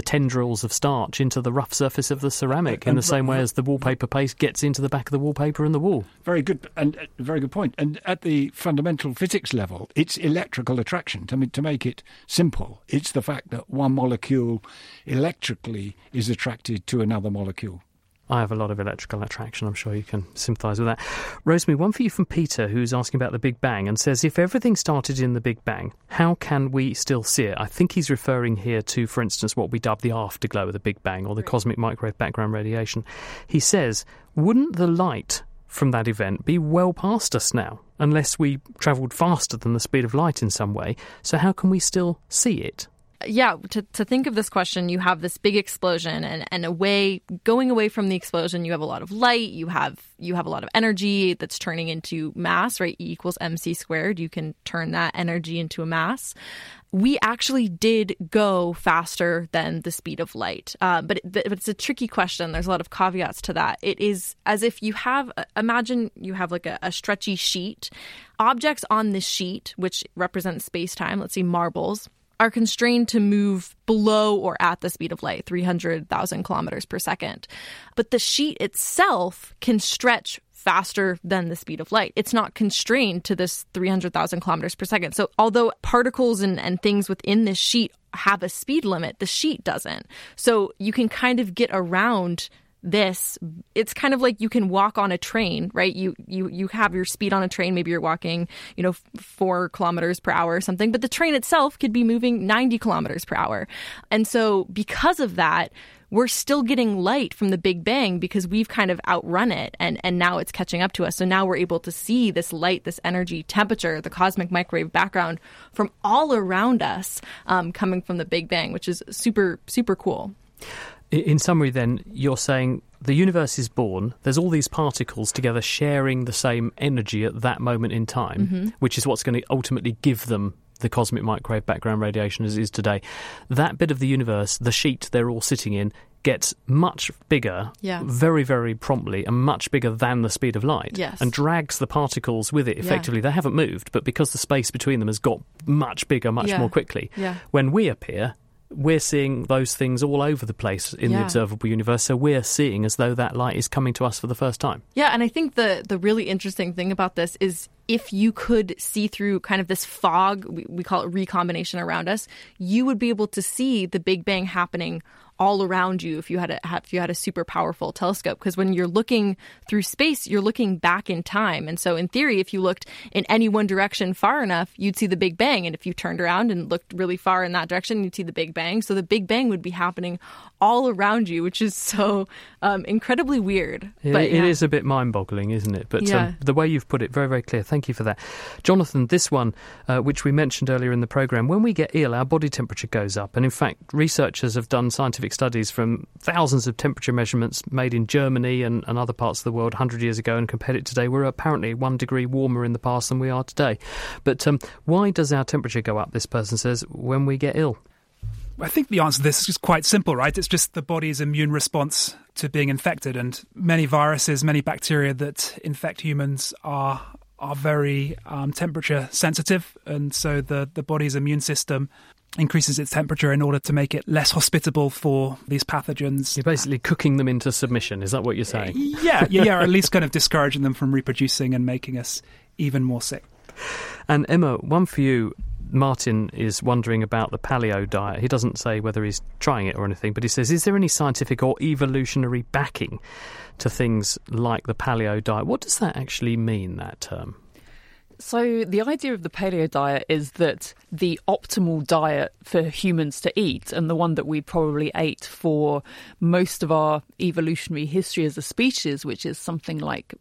tendrils of starch into the rough surface of the ceramic in the same way as the wallpaper paste gets into the back of the wallpaper and the wall. Very good. And very good point. And at the fundamental physics level, it's electrical attraction. I mean, to make it simple, it's the fact that one molecule electrically is attracted to another molecule. I have a lot of electrical attraction, I'm sure you can sympathise with that. Rosemary, one for you from Peter, who's asking about the Big Bang and says, if everything started in the Big Bang, how can we still see it? I think he's referring here to, for instance, what we dub the afterglow of the Big Bang or the cosmic microwave background radiation. He says, wouldn't the light from that event be well past us now, unless we travelled faster than the speed of light in some way? So how can we still see it? Yeah, to think of this question, you have this big explosion and going away from the explosion, you have a lot of light, you have a lot of energy that's turning into mass, right? E equals mc squared. You can turn that energy into a mass. We actually did go faster than the speed of light. But it's a tricky question. There's a lot of caveats to that. It is as if you have, imagine you have like a stretchy sheet. Objects on this sheet, which represent space-time, let's see, marbles, are constrained to move below or at the speed of light, 300,000 kilometers per second. But the sheet itself can stretch faster than the speed of light. It's not constrained to this 300,000 kilometers per second. So although particles and things within this sheet have a speed limit, the sheet doesn't. So you can kind of get around this. It's kind of like you can walk on a train, right? You have your speed on a train. Maybe you're walking, 4 kilometers per hour or something, but the train itself could be moving 90 kilometers per hour. And so because of that, we're still getting light from the Big Bang because we've kind of outrun it and now it's catching up to us. So now we're able to see this light, this energy, temperature, the cosmic microwave background from all around us coming from the Big Bang, which is super, super cool. In summary, then, you're saying the universe is born, there's all these particles together sharing the same energy at that moment in time, which is what's going to ultimately give them the cosmic microwave background radiation as it is today. That bit of the universe, the sheet they're all sitting in, gets much bigger, very, very promptly, and much bigger than the speed of light, and drags the particles with it effectively. They haven't moved, but because the space between them has got much bigger, much more quickly, when we appear, we're seeing those things all over the place in the observable universe, so we're seeing as though that light is coming to us for the first time. Yeah, and I think the really interesting thing about this is if you could see through kind of this fog, we call it recombination around us, you would be able to see the Big Bang happening all around you if you had a super powerful telescope. Because when you're looking through space, you're looking back in time. And so in theory, if you looked in any one direction far enough, you'd see the Big Bang. And if you turned around and looked really far in that direction, you'd see the Big Bang. So the Big Bang would be happening all around you, which is so incredibly weird. It is a bit mind-boggling, isn't it? But the way you've put it, very, very clear. Thank you for that. Jonathan, this one, which we mentioned earlier in the programme, when we get ill, our body temperature goes up. And in fact, researchers have done scientific studies from thousands of temperature measurements made in Germany and other parts of the world 100 years ago and compared it today. We're apparently 1 degree warmer in the past than we are today. But why does our temperature go up, this person says, when we get ill? I think the answer to this is just quite simple, right? It's just the body's immune response to being infected. And many viruses, many bacteria that infect humans are very temperature sensitive. And so the body's immune system increases its temperature in order to make it less hospitable for these pathogens. You're basically cooking them into submission. Is that what you're saying? Yeah, or at least kind of discouraging them from reproducing and making us even more sick. And Emma, one for you. Martin is wondering about the paleo diet. He doesn't say whether he's trying it or anything, but he says, is there any scientific or evolutionary backing to things like the paleo diet? What does that actually mean, that term? So the idea of the paleo diet is that the optimal diet for humans to eat, and the one that we probably ate for most of our evolutionary history as a species, which is something like,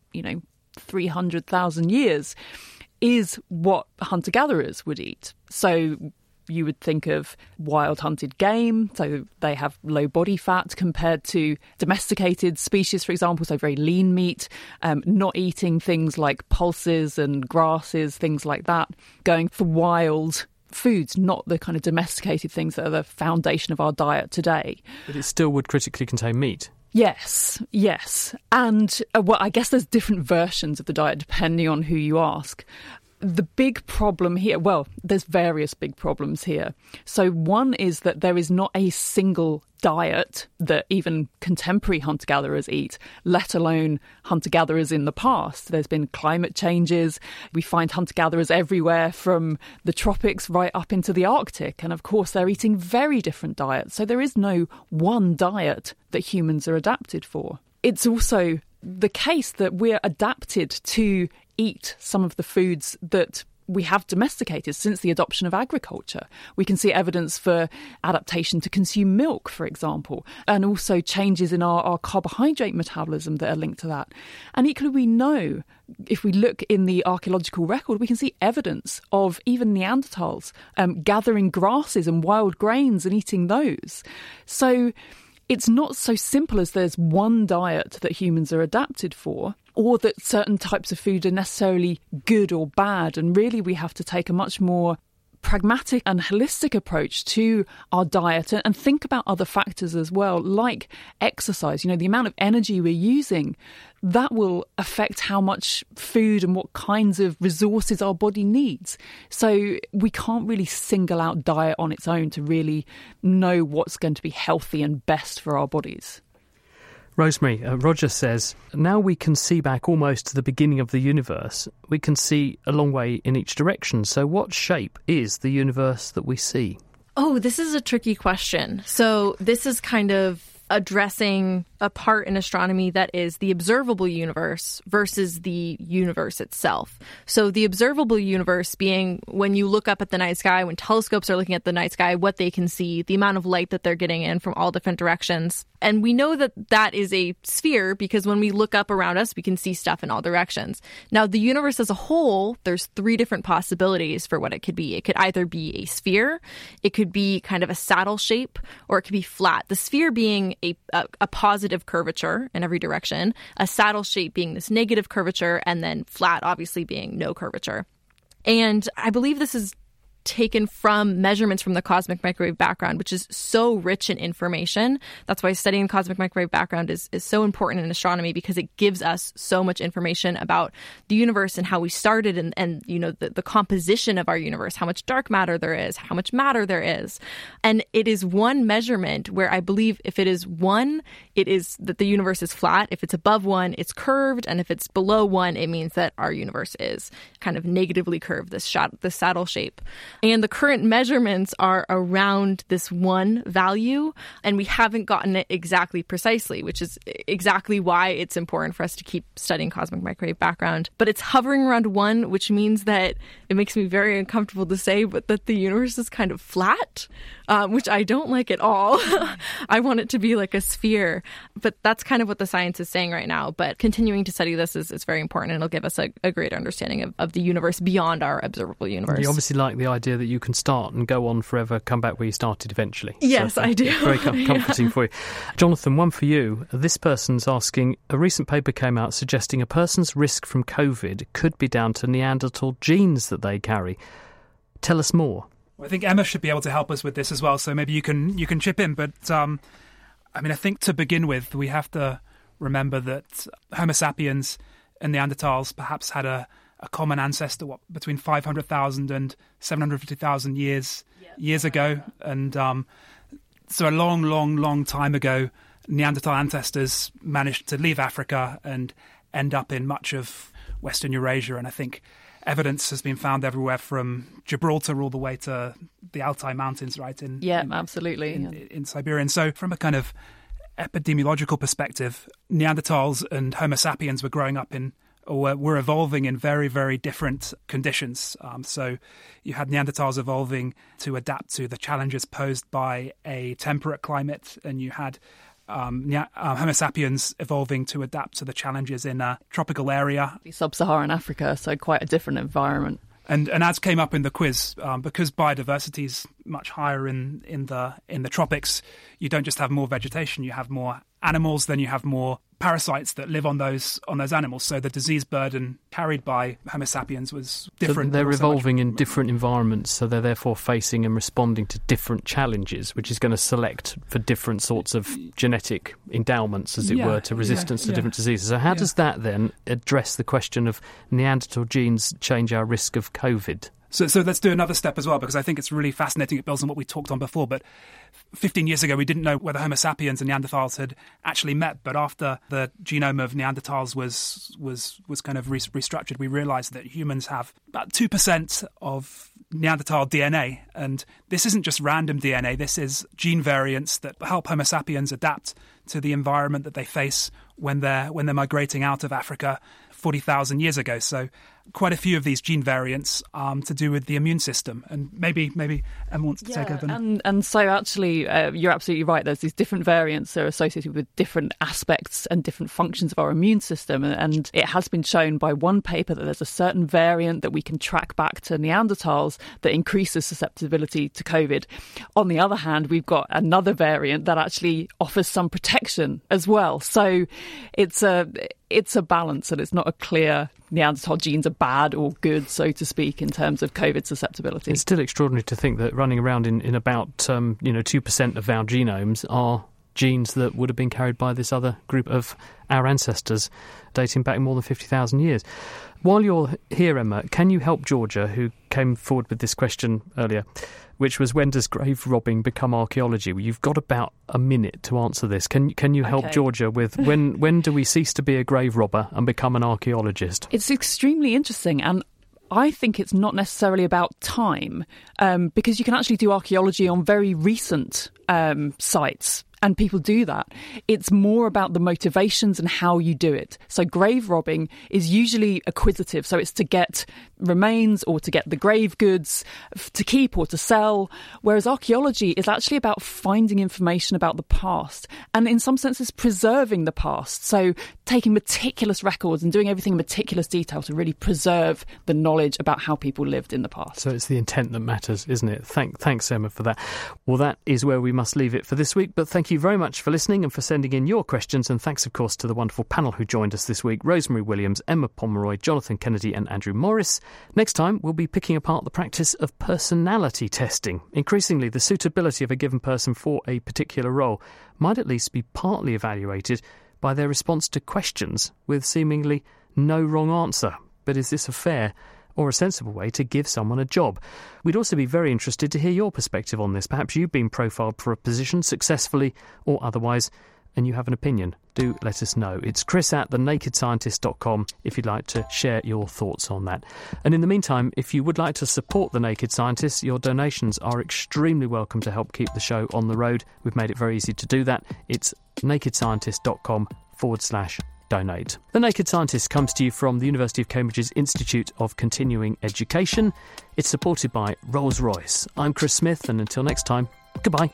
300,000 years, is what hunter-gatherers would eat. So you would think of wild hunted game, so they have low body fat compared to domesticated species, for example, so very lean meat, not eating things like pulses and grasses, things like that, going for wild foods, not the kind of domesticated things that are the foundation of our diet today. But it still would critically contain meat. Yes. And I guess there's different versions of the diet depending on who you ask. The big problem here, there's various big problems here. So one is that there is not a single diet that even contemporary hunter-gatherers eat, let alone hunter-gatherers in the past. There's been climate changes. We find hunter-gatherers everywhere from the tropics right up into the Arctic. And of course, they're eating very different diets. So there is no one diet that humans are adapted for. It's also the case that we're adapted to eat some of the foods that we have domesticated since the adoption of agriculture. We can see evidence for adaptation to consume milk, for example, and also changes in our carbohydrate metabolism that are linked to that. And equally, we know, if we look in the archaeological record, we can see evidence of even Neanderthals gathering grasses and wild grains and eating those. So it's not so simple as there's one diet that humans are adapted for, or that certain types of food are necessarily good or bad. And really, we have to take a much more pragmatic and holistic approach to our diet and think about other factors as well, like exercise. The amount of energy we're using, that will affect how much food and what kinds of resources our body needs. So we can't really single out diet on its own to really know what's going to be healthy and best for our bodies. Rosemary, Roger says, now we can see back almost to the beginning of the universe. We can see a long way in each direction. So what shape is the universe that we see? Oh, this is a tricky question. So this is kind of addressing a part in astronomy that is the observable universe versus the universe itself. So the observable universe being when you look up at the night sky, when telescopes are looking at the night sky, what they can see, the amount of light that they're getting in from all different directions. And we know that that is a sphere because when we look up around us, we can see stuff in all directions. Now, the universe as a whole, there's 3 different possibilities for what it could be. It could either be a sphere, it could be kind of a saddle shape, or it could be flat. The sphere being a positive curvature in every direction, a saddle shape being this negative curvature, and then flat obviously being no curvature. And I believe this is taken from measurements from the cosmic microwave background, which is so rich in information. That's why studying cosmic microwave background is so important in astronomy, because it gives us so much information about the universe and how we started and the composition of our universe, how much dark matter there is, how much matter there is. And it is one measurement where I believe if it is 1, it is that the universe is flat. If it's above 1, it's curved. And if it's below 1, it means that our universe is kind of negatively curved, this saddle shape. And the current measurements are around this one value, and we haven't gotten it exactly precisely, which is exactly why it's important for us to keep studying cosmic microwave background. But it's hovering around one, which means that it makes me very uncomfortable to say, but that the universe is kind of flat, which I don't like at all. I want it to be like a sphere. But that's kind of what the science is saying right now. But continuing to study this is very important, and it'll give us a greater understanding of the universe beyond our observable universe. You obviously like the idea that you can start and go on forever, come back where you started eventually. Yes, so I do. Very comforting for you. Jonathan, one for you. This person's asking, a recent paper came out suggesting a person's risk from COVID could be down to Neanderthal genes that they carry. Tell us more. Well, I think Emma should be able to help us with this as well, so maybe you can chip in. But I think to begin with, we have to remember that Homo sapiens and Neanderthals perhaps had a common ancestor between 500,000 and 750,000 years ago. And so a long, long, long time ago, Neanderthal ancestors managed to leave Africa and end up in much of Western Eurasia. And I think evidence has been found everywhere from Gibraltar all the way to the Altai Mountains, right? In Siberia. And so from a kind of epidemiological perspective, Neanderthals and Homo sapiens were growing up in, or were evolving in very, very different conditions. So you had Neanderthals evolving to adapt to the challenges posed by a temperate climate, and you had Homo sapiens evolving to adapt to the challenges in a tropical area. Sub-Saharan Africa, so quite a different environment. And as came up in the quiz, because biodiversity is much higher in the tropics, you don't just have more vegetation, you have more animals, then you have more parasites that live on those animals. So the disease burden carried by Homo sapiens was different. So they're evolving in different environments, so they're therefore facing and responding to different challenges, which is going to select for different sorts of genetic endowments, as it were, to resistance to different diseases. So how does that then address the question of Neanderthal genes change our risk of COVID? So let's do another step as well, because I think it's really fascinating. It builds on what we talked on before. But 15 years ago, we didn't know whether Homo sapiens and Neanderthals had actually met. But after the genome of Neanderthals was kind of restructured, we realised that humans have about 2% of Neanderthal DNA. And this isn't just random DNA. This is gene variants that help Homo sapiens adapt to the environment that they face when they're migrating out of Africa 40,000 years ago. So quite a few of these gene variants to do with the immune system. And maybe Emma wants to take over. And so actually, you're absolutely right. There's these different variants that are associated with different aspects and different functions of our immune system. And it has been shown by one paper that there's a certain variant that we can track back to Neanderthals that increases susceptibility to COVID. On the other hand, we've got another variant that actually offers some protection as well. So it's a balance, and it's not a clear Neanderthal genes are bad or good, so to speak, in terms of COVID susceptibility. It's still extraordinary to think that running around in about 2% of our genomes are genes that would have been carried by this other group of our ancestors dating back more than 50,000 years. While you're here, Emma, can you help Georgia, who came forward with this question earlier, which was, when does grave robbing become archaeology? Well, you've got about a minute to answer this. Can you help Georgia with when do we cease to be a grave robber and become an archaeologist? It's extremely interesting, and I think it's not necessarily about time, because you can actually do archaeology on very recent sites. And people do that. It's more about the motivations and how you do it. So grave robbing is usually acquisitive. So it's to get remains or to get the grave goods to keep or to sell. Whereas archaeology is actually about finding information about the past, and in some senses preserving the past. So taking meticulous records and doing everything in meticulous detail to really preserve the knowledge about how people lived in the past. So it's the intent that matters, isn't it? Thanks, Emma, for that. Well, that is where we must leave it for this week. But thank you very much for listening and for sending in your questions, and thanks of course to the wonderful panel who joined us this week: Rosemary Williams, Emma Pomeroy, Jonathan Kennedy and Andrew Morris. Next time we'll be picking apart the practice of personality testing. Increasingly, the suitability of a given person for a particular role might at least be partly evaluated by their response to questions with seemingly no wrong answer. But is this a fair or a sensible way to give someone a job? We'd also be very interested to hear your perspective on this. Perhaps you've been profiled for a position, successfully or otherwise, and you have an opinion, do let us know. It's chris@thenakedscientist.com if you'd like to share your thoughts on that. And in the meantime, if you would like to support The Naked Scientists, your donations are extremely welcome to help keep the show on the road. We've made it very easy to do that. It's nakedscientist.com/donate. The Naked Scientist comes to you from the University of Cambridge's Institute of Continuing Education. It's supported by Rolls-Royce. I'm Chris Smith, and until next time, goodbye.